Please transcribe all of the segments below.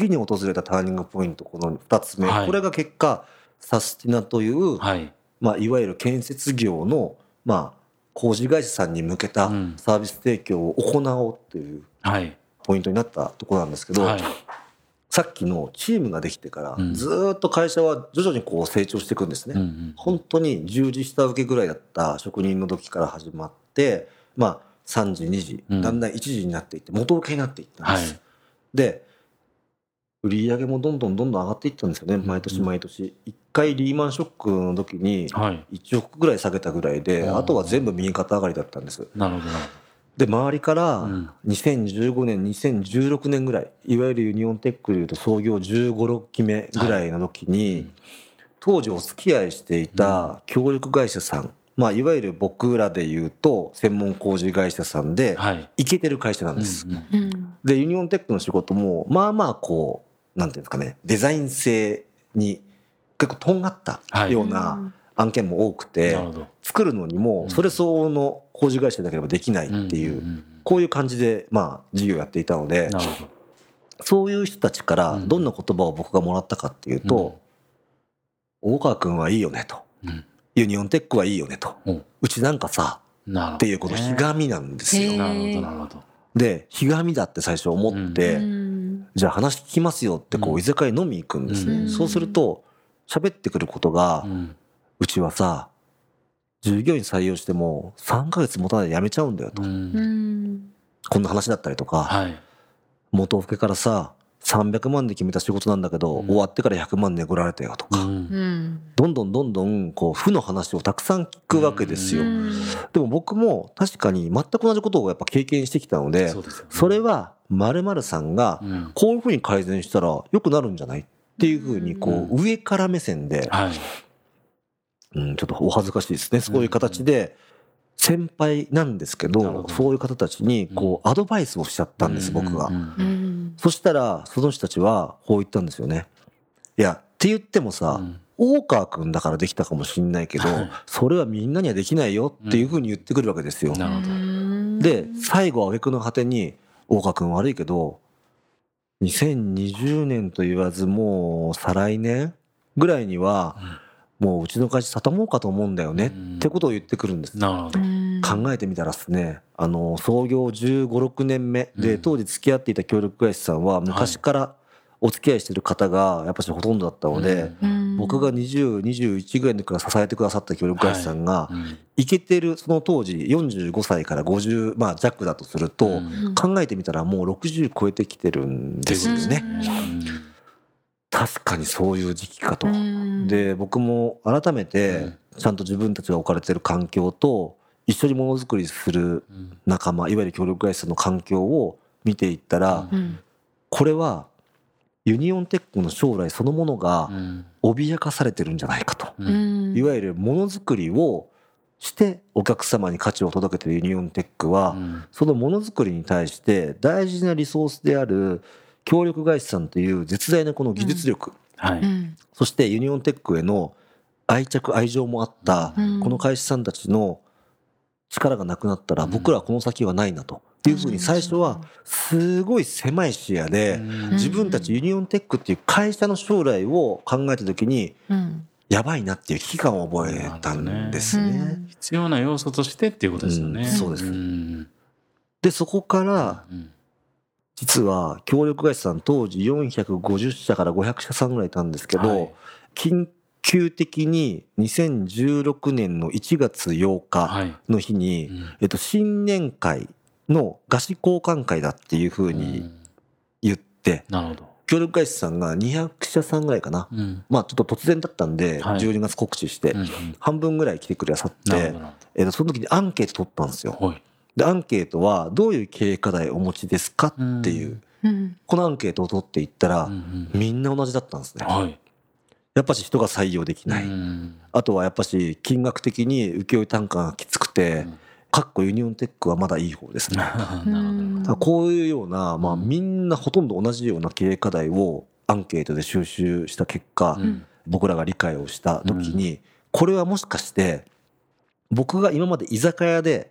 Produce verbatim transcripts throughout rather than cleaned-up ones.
次に訪れたターニングポイント、このふたつめ、はい、これが結果サスティナという、はい、まあ、いわゆる建設業の、まあ、工事会社さんに向けたサービス提供を行おうという、はい、ポイントになったところなんですけど、はい、さっきのチームができてから、うん、ずっと会社は徐々にこう成長していくんですね、うんうん、本当にじゅうじ下請けぐらいだった職人の時から始まって、まあ、さんじにじだんだんいちじになっていって元請けになっていったんです、はい、で売り上げもどんどんどんどん上がっていったんですよね、毎年毎年。いっかいリーマンショックの時にいちおくぐらい下げたぐらいで、あとは全部右肩上がりだったんです。なるほど。で周りからにせんじゅうごねんにせんじゅうろくねんぐらい、いわゆるユニオンテックでいうと創業じゅうごろくきめぐらいの時に、当時お付き合いしていた協力会社さん、まあ、いわゆる僕らでいうと専門工事会社さんでイケてる会社なんです、はい、でユニオンテックの仕事もまあまあこうなんていうんですかね、デザイン性に結構とんがったような案件も多くて、はい、作るのにもそれ相応の工事会社でなければできないっていう、うんうんうん、こういう感じでまあ事業やっていたので、なるほど。そういう人たちからどんな言葉を僕がもらったかっていうと、うん、大川君はいいよねと、うん、ユニオンテックはいいよねと、うん、うちなんかさっていう、このひがみなんですよ。なるほどなるほど。でひがみだって最初思って、うんうん、じゃあ話聞きますよってこう居酒屋に飲みに行くんですね、うん、そうすると喋ってくることが、うん、うちはさ従業員採用してもさんかげつ持たないで辞めちゃうんだよと、うん、こんな話だったりとか、はい、元請けからささんびゃくまんで決めた仕事なんだけど、うん、終わってからひゃくまんでねぐられたよとか、うん、どんどんどんどんこう負の話をたくさん聞くわけですよ、うん、でも僕も確かに全く同じことをやっぱ経験してきたので、 そうですよね、それは〇〇さんがこういうふうに改善したら良くなるんじゃないっていうふうにこう上から目線で、うん、ちょっとお恥ずかしいですね、そういう形で先輩なんですけどそういう方たちにこうアドバイスをしちゃったんです、僕が。そしたらその人たちはこう言ったんですよね。いやって言ってもさ大川くんだからできたかもしれないけどそれはみんなにはできないよっていうふうに言ってくるわけですよ。で最後は挙句の果てに、大川君悪いけどにせんにじゅうねんと言わずもう再来年ぐらいにはもううちの会社畳もうかと思うんだよねってことを言ってくるんです。なるほど。考えてみたらですね、あの創業じゅうごろくねんめで、当時付き合っていた協力会社さんは昔からお付き合いしてる方がやっぱりほとんどだったので、僕がにじゅう、にじゅういちぐらいの時から支えてくださった協力会社さんがイケてる、その当時よんじゅうごさいからごじゅう、まあ、弱だとすると考えてみたらもうろくじゅう超えてきてるんですよね。確かにそういう時期かと。で僕も改めてちゃんと自分たちが置かれてる環境と一緒にものづくりする仲間、いわゆる協力会社さんの環境を見ていったら、これはユニオンテックの将来そのものが脅かされてるんじゃないかと、うん、いわゆるものづくりをしてお客様に価値を届けてるユニオンテックは、うん、そのものづくりに対して大事なリソースである協力会社さんという絶大なこの技術力、うんはいうん、そしてユニオンテックへの愛着愛情もあった、うん、この会社さんたちの力がなくなったら僕らはこの先はないなとっていうふうに、最初はすごい狭い視野で自分たちユニオンテックっていう会社の将来を考えた時にやばいなっていう危機感を覚えたんですね。必要な要素としてっていうことですよね、うん、そうです、うん、でそこから実は協力会社さん当時よんひゃくごじゅっしゃからごひゃくしゃさんぐらいいたんですけど、はい、緊急的ににせんじゅうろくねんのいちがつようかの日に、はいうんえっと、新年会の菓子交換会だっていう風に言って、うん、なるほど。協力会社さんがにひゃくしゃさんぐらいかな、うん、まあちょっと突然だったんでじゅうにがつ告知して半分ぐらい来てくれあさって、えー、その時にアンケート取ったんですよ。でアンケートはどういう経営課題をお持ちですかっていう、うん、このアンケートを取っていったら、うんうん、みんな同じだったんですね、はい、やっぱし人が採用できない、うん、あとはやっぱし金額的に請負単価がきつくて、うん、かっこユニオンテックはまだいい方ですねだからこういうような、まあ、みんなほとんど同じような経営課題をアンケートで収集した結果、うん、僕らが理解をした時に、うん、これはもしかして僕が今まで居酒屋で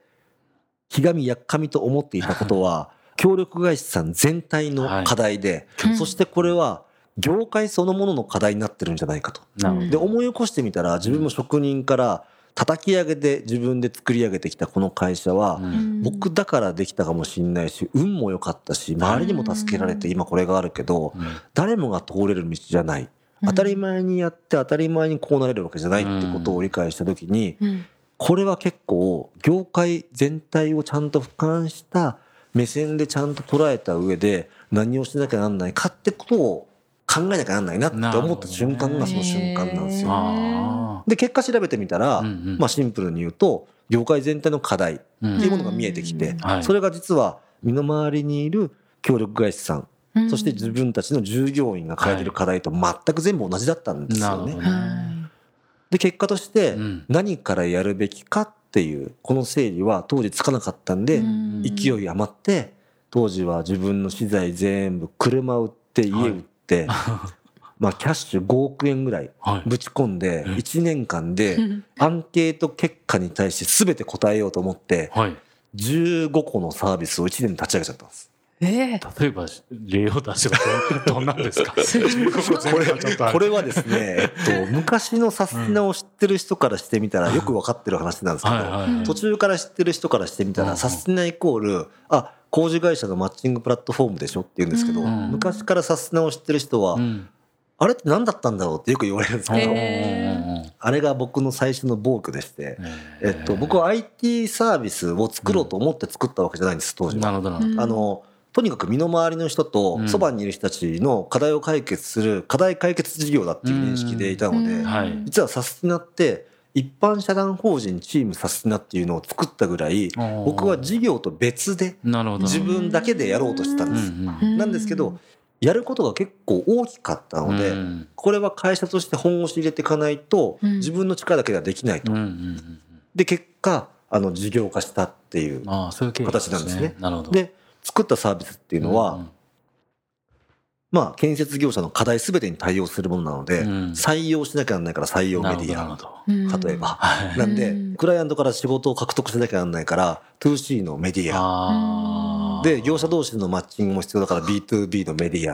ひがみやっかみと思っていたことは協力会社さん全体の課題で、はい、そしてこれは業界そのものの課題になってるんじゃないかと。で思い起こしてみたら自分も職人から叩き上げて自分で作り上げてきたこの会社は僕だからできたかもしれないし運も良かったし周りにも助けられて今これがあるけど誰もが通れる道じゃない、当たり前にやって当たり前にこうなれるわけじゃないってことを理解した時に、これは結構業界全体をちゃんと俯瞰した目線でちゃんと捉えた上で何をしなきゃなんないかってことを考えなきゃなんないなって思った瞬間がその瞬間なんですよ、ね、で結果調べてみたら、うんうんまあ、シンプルに言うと業界全体の課題っていうものが見えてきて、うんうん、それが実は身の回りにいる協力会社さん、はい、そして自分たちの従業員が抱えている課題と全く全部同じだったんですよね、はい、で結果として何からやるべきかっていうこの整理は当時つかなかったんで、うん、勢い余って当時は自分の資材全部車売って家売って、はいまあキャッシュごおくえんぐらいぶち込んでいちねんかんでアンケート結果に対して全て答えようと思ってじゅうごこのサービスをいちねん立ち上げちゃったんです、えー、例えば例を出してどんなんですかこ, れこれはですね、えっと、昔のサスティナを知ってる人からしてみたらよく分かってる話なんですけどはいはい、はい、途中から知ってる人からしてみたらサスティナイコールあ工事会社のマッチングプラットフォームでしょって言うんですけど、うん、昔からサステナを知ってる人は、うん、あれって何だったんだろうってよく言われるんですけど、あれが僕の最初の暴挙でして、えっと、僕は アイティー サービスを作ろうと思って作ったわけじゃないんです、うん、当時はなるほどなるほどあのとにかく身の回りの人とそばにいる人たちの課題を解決する課題解決事業だっていう認識でいたので、うんうんはい、実はサステナって一般社団法人チームサステナっていうのを作ったぐらい僕は事業と別で自分だけでやろうとしてたんです、うんうん、なんですけどやることが結構大きかったので、うん、これは会社として本腰入れていかないと自分の力だけではできないと、うんうんうん、で結果あの事業化したっていう形なんですね。なるほど。で作ったサービスっていうのは、うんうんまあ、建設業者の課題すべてに対応するものなので、うん、採用しなきゃならないから採用メディア例えば、はい、なんでクライアントから仕事を獲得しなきゃならないから ツーシー のメディアで業者同士のマッチングも必要だから ビーツービー のメディア、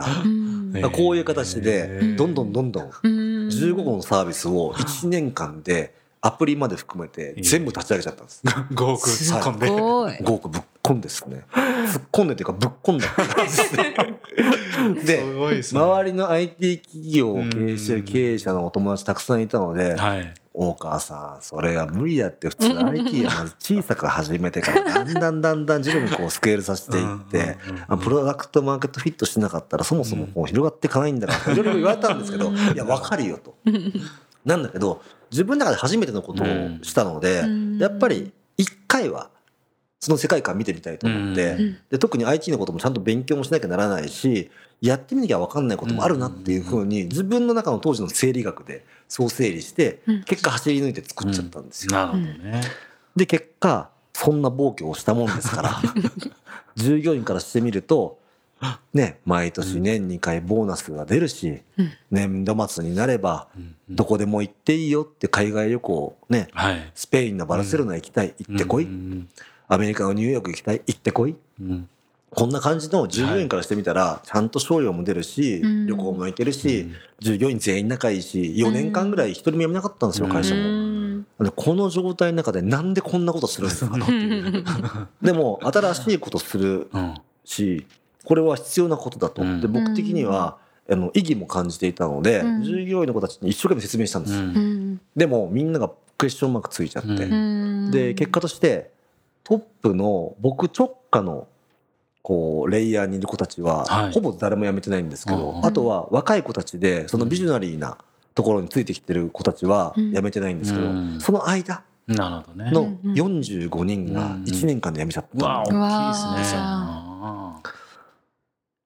えー、こういう形でどんどんどんどんじゅうごこのサービスをいちねんかんでアプリまで含めて全部立ち上げちゃったんです。ごおく突っ込んで、ごおくぶっ込んですね。突っ込んでというかぶっ込んだってで、ね、周りの アイティー 企業を経営してる経営者のお友達たくさんいたので、はい、大川さんそれは無理だって普通 アイティー はまず小さく始めてからだんだんだんだん自分にこうスケールさせていってプロダクトマーケットフィットしなかったらそもそもこう広がっていかないんだからいろいろ言われたんですけどいや分かるよとなんだけど自分の中で初めてのことをしたので、うん、やっぱり一回はその世界観見てみたいと思って、うん、で特に アイティー のこともちゃんと勉強もしなきゃならないしやってみなきゃ分かんないこともあるなっていうふうに自分の中の当時の生理学でそう整理して結果走り抜いて作っちゃったんですよ、うんうん、なるほどね。で結果そんな暴挙をしたもんですから従業員からしてみるとね、毎年年にかいボーナスが出るし、うん、年度末になればどこでも行っていいよって海外旅行ね、はい、スペインのバルセロナ行きたい行ってこい、うん、アメリカのニューヨーク行きたい行ってこい、うん、こんな感じの従業員からしてみたら、はい、ちゃんと賞与も出るし、うん、旅行も行けるし、うん、従業員全員仲いいしよねんかんぐらい一人も辞めなかったんですよ会社も、うん、この状態の中でなんでこんなことするんですかっていうでも新しいことするし、うんこれは必要なことだと、うん、で僕的には、うん、あの意義も感じていたので、うん、従業員の子たちに一生懸命説明したんです、うん、でもみんながクエスチョンマークついちゃって、うん、で結果としてトップの僕直下のこうレイヤーにいる子たちは、はい、ほぼ誰も辞めてないんですけど、うん、あとは若い子たちでそのビジョナリーなところについてきてる子たちは辞めてないんですけど、うん、その間のよんじゅうごにんがいちねんかんで辞めちゃった、うんうん、わー大きいですね。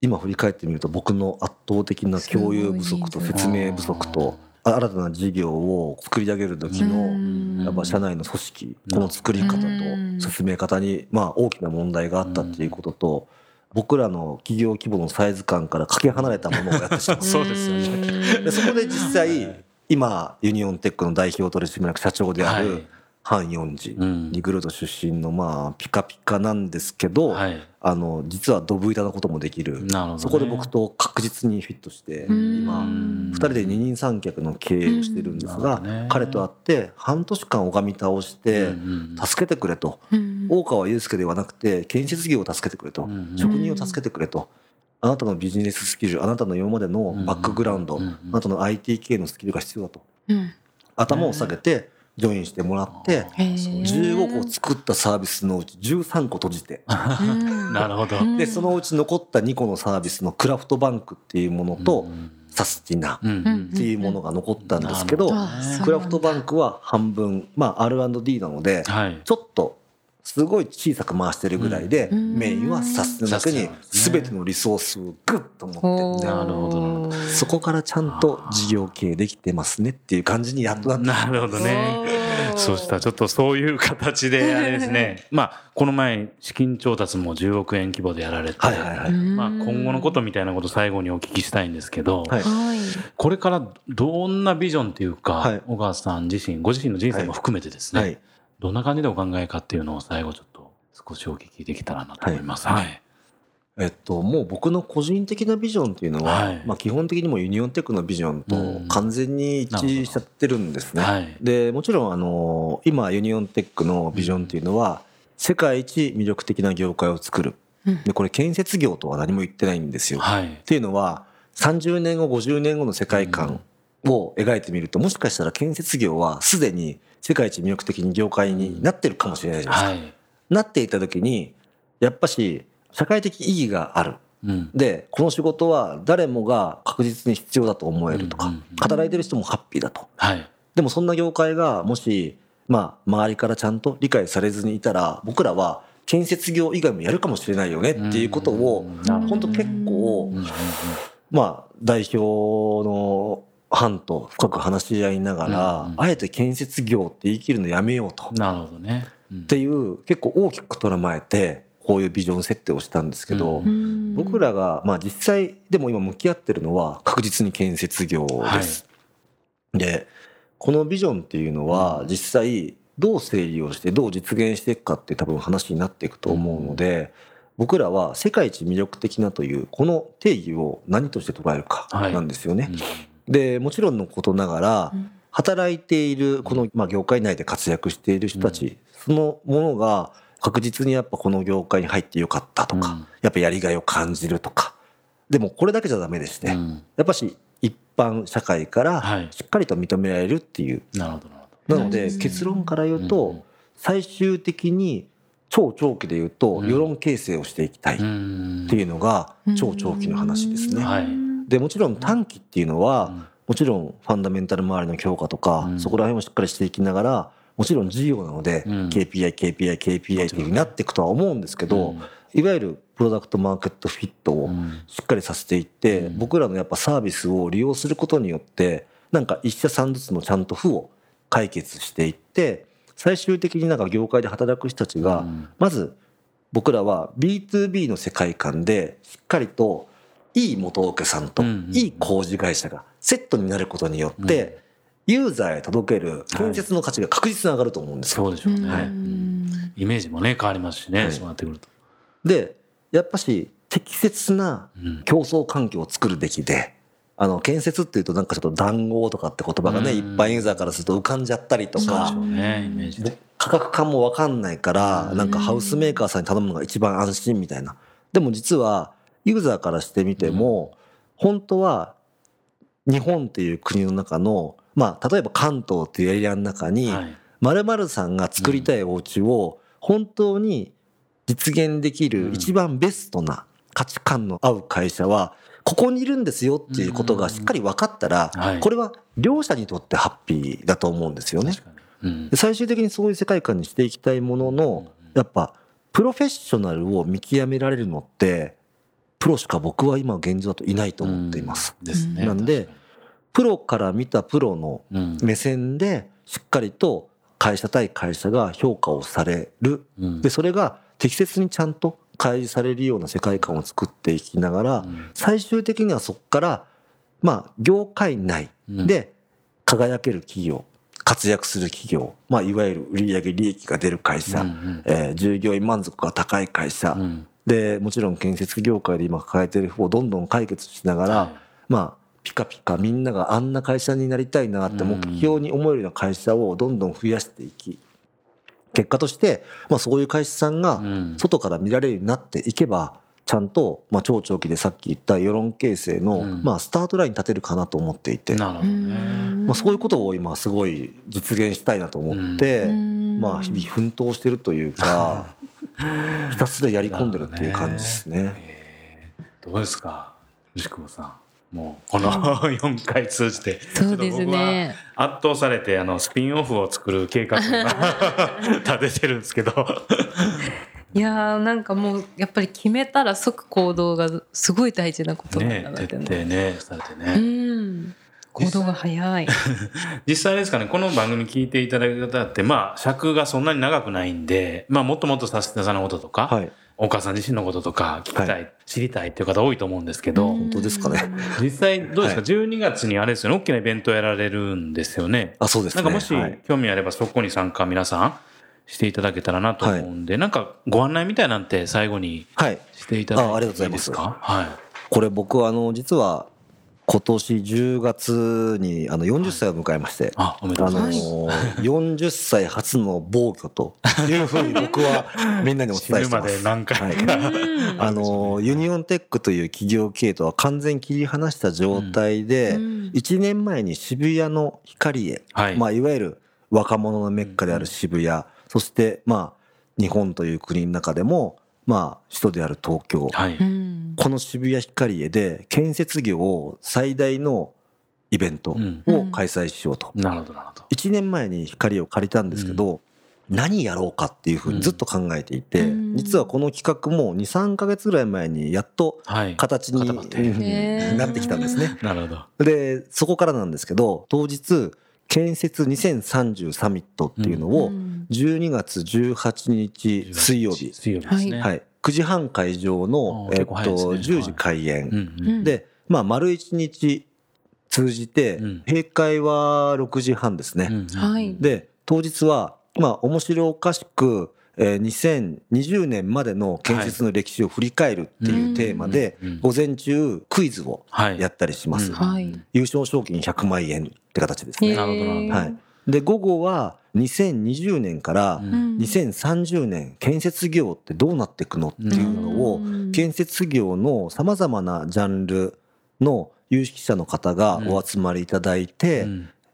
今振り返ってみると僕の圧倒的な共有不足と説明不足と新たな事業を作り上げる時のやっぱ社内の組織、この作り方と進め方にまあ大きな問題があったっていうことと、僕らの企業規模のサイズ感からかけ離れたものをやってしまうそうですよね。でそこで実際今ユニオンテックの代表取締役社長であるハン・ヨンジ、リクルート出身のまあピカピカなんですけど、はい、あの実はドブ板のこともできる、なるほど、ね、そこで僕と確実にフィットして今ふたりで二人三脚の経営をしてるんですが、ね、彼と会って半年間拝み倒して、うんうん、助けてくれと、うん、大川祐介ではなくて建設業を助けてくれと、うんうん、職人を助けてくれと、あなたのビジネススキル、あなたの今までのバックグラウンド、うんうん、あなたの アイティー 系のスキルが必要だと、うん、頭を下げてジョインしてもらってじゅうごこ作ったサービスのうちじゅうさんこ閉じてなるほど。でそのうち残ったにこのサービスのクラフトバンクっていうものとサスティナっていうものが残ったんですけど、クラフトバンクは半分、まあ、アールアンドディー なのでちょっとすごい小さく回してるぐらいで、うん、メインはサステナだけに全てのリソースをグッと持って、ね、なるほどなるほど、そこからちゃんと事業経営できてますねっていう感じにやっとなった。なるほどね。そうしたらちょっとそういう形であれですねまあこの前資金調達もじゅうおくえん規模でやられて、はいはいはい、まあ、今後のことみたいなことを最後にお聞きしたいんですけど、はい、これからどんなビジョンっていうか、はい、小川さん自身ご自身の人生も含めてですね、はいはい、どんな感じでお考えかっていうのを最後ちょっと少しお聞きできたらなと思います、はいはい、えっと、もう僕の個人的なビジョンっていうのは、はい、まあ、基本的にもユニオンテックのビジョンと完全に一致しちゃってるんですね、はい、でもちろんあの今ユニオンテックのビジョンっていうのは世界一魅力的な業界を作る、でこれ建設業とは何も言ってないんですよ、はい、っていうのはさんじゅうねんごごじゅうねんごの世界観を描いてみると、もしかしたら建設業はすでに世界一魅力的に業界になってるかもしれないじゃないですか、はい、なっていた時にやっぱし社会的意義がある、うん、でこの仕事は誰もが確実に必要だと思えるとか、うんうんうん、働いてる人もハッピーだと、はい、でもそんな業界がもし、まあ、周りからちゃんと理解されずにいたら僕らは建設業以外もやるかもしれないよねっていうことを、うん、本当結構、うん、まあ代表の班と深く話し合いながら、うんうん、あえて建設業って言い切るのやめようと、なるほどね、うん、っていう結構大きく捉まえてこういうビジョン設定をしたんですけど、うん、僕らが、まあ、実際でも今向き合ってるのは確実に建設業です、はい、でこのビジョンっていうのは実際どう整理をしてどう実現していくかって多分話になっていくと思うので、僕らは世界一魅力的なというこの定義を何として捉えるかなんですよね、はい、うん、でもちろんのことながら働いているこの、まあ、業界内で活躍している人たち、うん、そのものが確実にやっぱこの業界に入ってよかったとか、うん、やっぱやりがいを感じるとか、でもこれだけじゃダメですね、うん、やっぱし一般社会からしっかりと認められるっていう、はい、なるほどなるほど。なので結論から言うと、うん、最終的に超長期で言うと世論形成をしていきたいっていうのが超長期の話ですね、うんうん、はい、でもちろん短期っていうのはもちろんファンダメンタル周りの強化とか、うん、そこら辺もしっかりしていきながら、もちろん事業なので ケーピーアイ、ケーピーアイ、ケーピーアイ っていう風になっていくとは思うんですけど、うん、いわゆるプロダクトマーケットフィットをしっかりさせていって、うん、僕らのやっぱサービスを利用することによってなんか一社さんずつのちゃんと負を解決していって、最終的になんか業界で働く人たちが、うん、まず僕らは ビーツービー の世界観でしっかりといい元請けさんといい工事会社がセットになることによってユーザーへ届ける建設の価値が確実に上がると思うんですよ、はい、そうでしょうね、はい、イメージもね変わりますしね、はい、そうなってくると、でやっぱし適切な競争環境を作るべきで、あの建設っていうとなんかちょっと談合とかって言葉がね一般ユーザーからすると浮かんじゃったりとか、そうでしょうね、イメージで価格感も分かんないから、なんかハウスメーカーさんに頼むのが一番安心みたいな、でも実はユーザーからしてみても、本当は日本っていう国の中の、まあ例えば関東っていうエリアの中に〇〇さんが作りたいお家を本当に実現できる一番ベストな価値観の合う会社はここにいるんですよっていうことがしっかり分かったら、これは両者にとってハッピーだと思うんですよね。最終的にそういう世界観にしていきたいものの、やっぱプロフェッショナルを見極められるのってプロしか僕は今現状だといないと思っています、うんですね、なんでプロから見たプロの目線でしっかりと会社対会社が評価をされる、うん、でそれが適切にちゃんと開示されるような世界観を作っていきながら、うん、最終的にはそこから、まあ、業界内で輝ける企業、うん、活躍する企業、まあ、いわゆる売上利益が出る会社、うんうんえー、従業員満足が高い会社、うん、でもちろん建設業界で今抱えている方をどんどん解決しながら、はいまあピカピカみんながあんな会社になりたいなって目標に思えるような会社をどんどん増やしていき、結果としてまあそういう会社さんが外から見られるようになっていけば、ちゃんとまあ超長期でさっき言った世論形成のまあスタートラインに立てるかなと思っていて、まあそういうことを今すごい実現したいなと思って、まあ日々奮闘してるというか、ひたすらやり込んでるっていう感じですね。どうですか牛久保さん、もうこのよんかい通じてちょっと僕は圧倒されて、あのスピンオフを作る計画を立ててるんですけどいやなんかもうやっぱり決めたら即行動がすごい大事なことなんだなってね、徹底ねされてね、うん行動が早い実際ですかね、この番組聞いていただく方ってまあ尺がそんなに長くないんで、まあもっともっとサステナさんのこととか、はいお母さん自身のこととか聞きたい、はい、知りたいっていう方多いと思うんですけど、本当ですかね。実際どうですか、はい、じゅうにがつにあれですよね、大きなイベントをやられるんですよね。あ、そうですね。なんかもし興味あればそこに参加皆さんしていただけたらなと思うんで、はい、なんかご案内みたいなんて最後にしていただいて、はい、あ、ありがとうございます。いいですか？はい、これ僕あの実は今年じゅうがつにあのよんじゅっさいを迎えまして、はい、あ、おめでとうございます。あのよんじゅっさい初の暴挙というふうに僕はみんなにお伝えしてます。死ぬまで何回か、はい、あのユニオンテックという企業経営とは完全に切り離した状態で、うん、いちねんまえに渋谷の光へ、はいまあ、いわゆる若者のメッカである渋谷、うん、そして、まあ、日本という国の中でも、まあ、首都である東京、はいうんこの渋谷ヒカリエで建設業を最大のイベントを開催しようと、うんうん、なるほどなるほど。いちねんまえにヒカリエを借りたんですけど、うん、何やろうかっていうふうにずっと考えていて、うん、実はこの企画も にさんかげつぐらい前にやっと形に、はい、なってきたんですねなるほど。でそこからなんですけど、当日建設にせんさんじゅうサミットっていうのをじゅうにがつじゅうはちにち水曜日、水曜日ですね、はいくじはん会場の、えっと、じゅうじ開演で、まあ、丸いちにち通じて、閉会はろくじはんですね。で、当日は、まあ、面白おかしく、えー、にせんにじゅうねんまでの建設の歴史を振り返るっていうテーマで、午前中クイズをやったりします。優勝賞金ひゃくまんえんって形ですね。なるほどなるほど。はい。で午後はにせんにじゅうねんからにせんさんじゅうねん建設業ってどうなっていくのっていうのを、建設業のさまざまなジャンルの有識者の方がお集まりいただいて、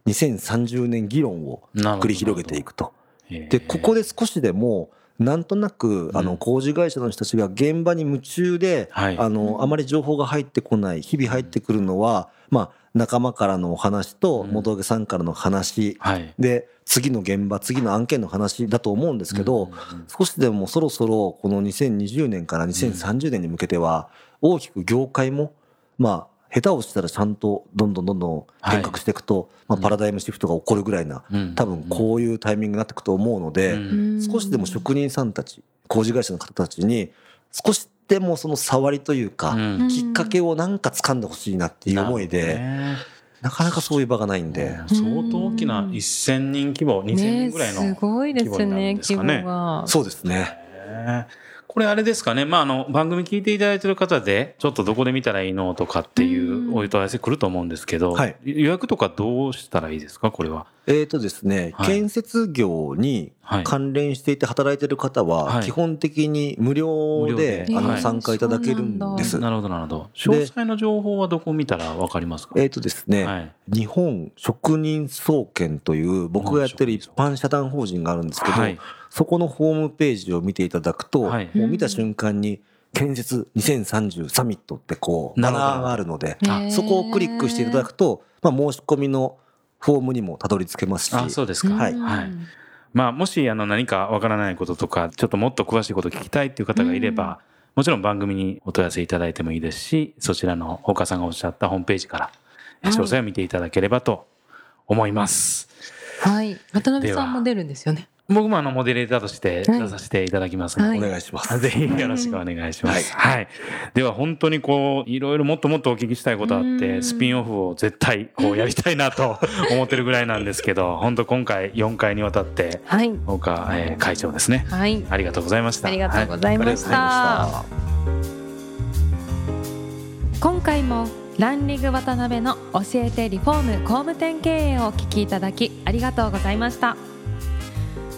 にせんさんじゅうねん議論を繰り広げていくと。でここで少しでもなんとなくあの工事会社の人たちが現場に夢中で、あのあまり情報が入ってこない、日々入ってくるのはまあ仲間からのお話と元請さんからの話、うんはい、で次の現場次の案件の話だと思うんですけど、うんうんうん、少しでもそろそろこのにせんにじゅうねんからにせんさんじゅうねんに向けては大きく業界もまあ下手をしたらちゃんとどんどんどんどん変革していくと、はいまあ、パラダイムシフトが起こるぐらいな、うん、多分こういうタイミングになっていくと思うので、うん、少しでも職人さんたち工事会社の方たちに少しでもその触りというか、うん、きっかけをなんか掴んでほしいなっていう思いで、 な, なかなかそういう場がないんで、うん、相当大きなせんにん規模、にせんにんぐらいの規模になるんですか ね, ね, すごいですね規模が。そうですね。これあれですかね、まあ、あの番組聞いていただいている方でちょっとどこで見たらいいのとかっていうお問い合わせ来ると思うんですけど、はい、予約とかどうしたらいいですかこれは。えーとですね、はい、建設業に関連していて働いている方は基本的に無料で、はい、あの参加いただけるんです。なるほどなるほど。詳細の情報はどこを見たら分かりますか。えーとですね、はい、日本職人総研という僕がやってる一般社団法人があるんですけど、はい、そこのホームページを見ていただくと、はい、もう見た瞬間に建設にせんさんじゅうサミットってこうバナーがあるので、そこをクリックしていただくと、まあ、申し込みのフォームにもたどり着けますし。あ、そうですか、はいはいまあ、もしあの何かわからないこととかちょっともっと詳しいことを聞きたいっていう方がいれば、もちろん番組にお問い合わせいただいてもいいですし、そちらの岡さんがおっしゃったホームページから詳細を見ていただければと思います、はいはい、渡辺さんも出るんですよね。僕もあのモデレーターとして出させていただきますので、はい、お願いします。ぜひよろしくお願いします。はい。はい、では本当にこういろいろもっともっとお聞きしたいことあって、スピンオフを絶対こうやりたいなと思ってるぐらいなんですけど、本当今回よんかいにわたって、はい、岡会長ですね、はい。ありがとうございました。ありがとうございました。はい、今回もランリング渡辺の教えてリフォーム工務店経営をお聞きいただきありがとうございました。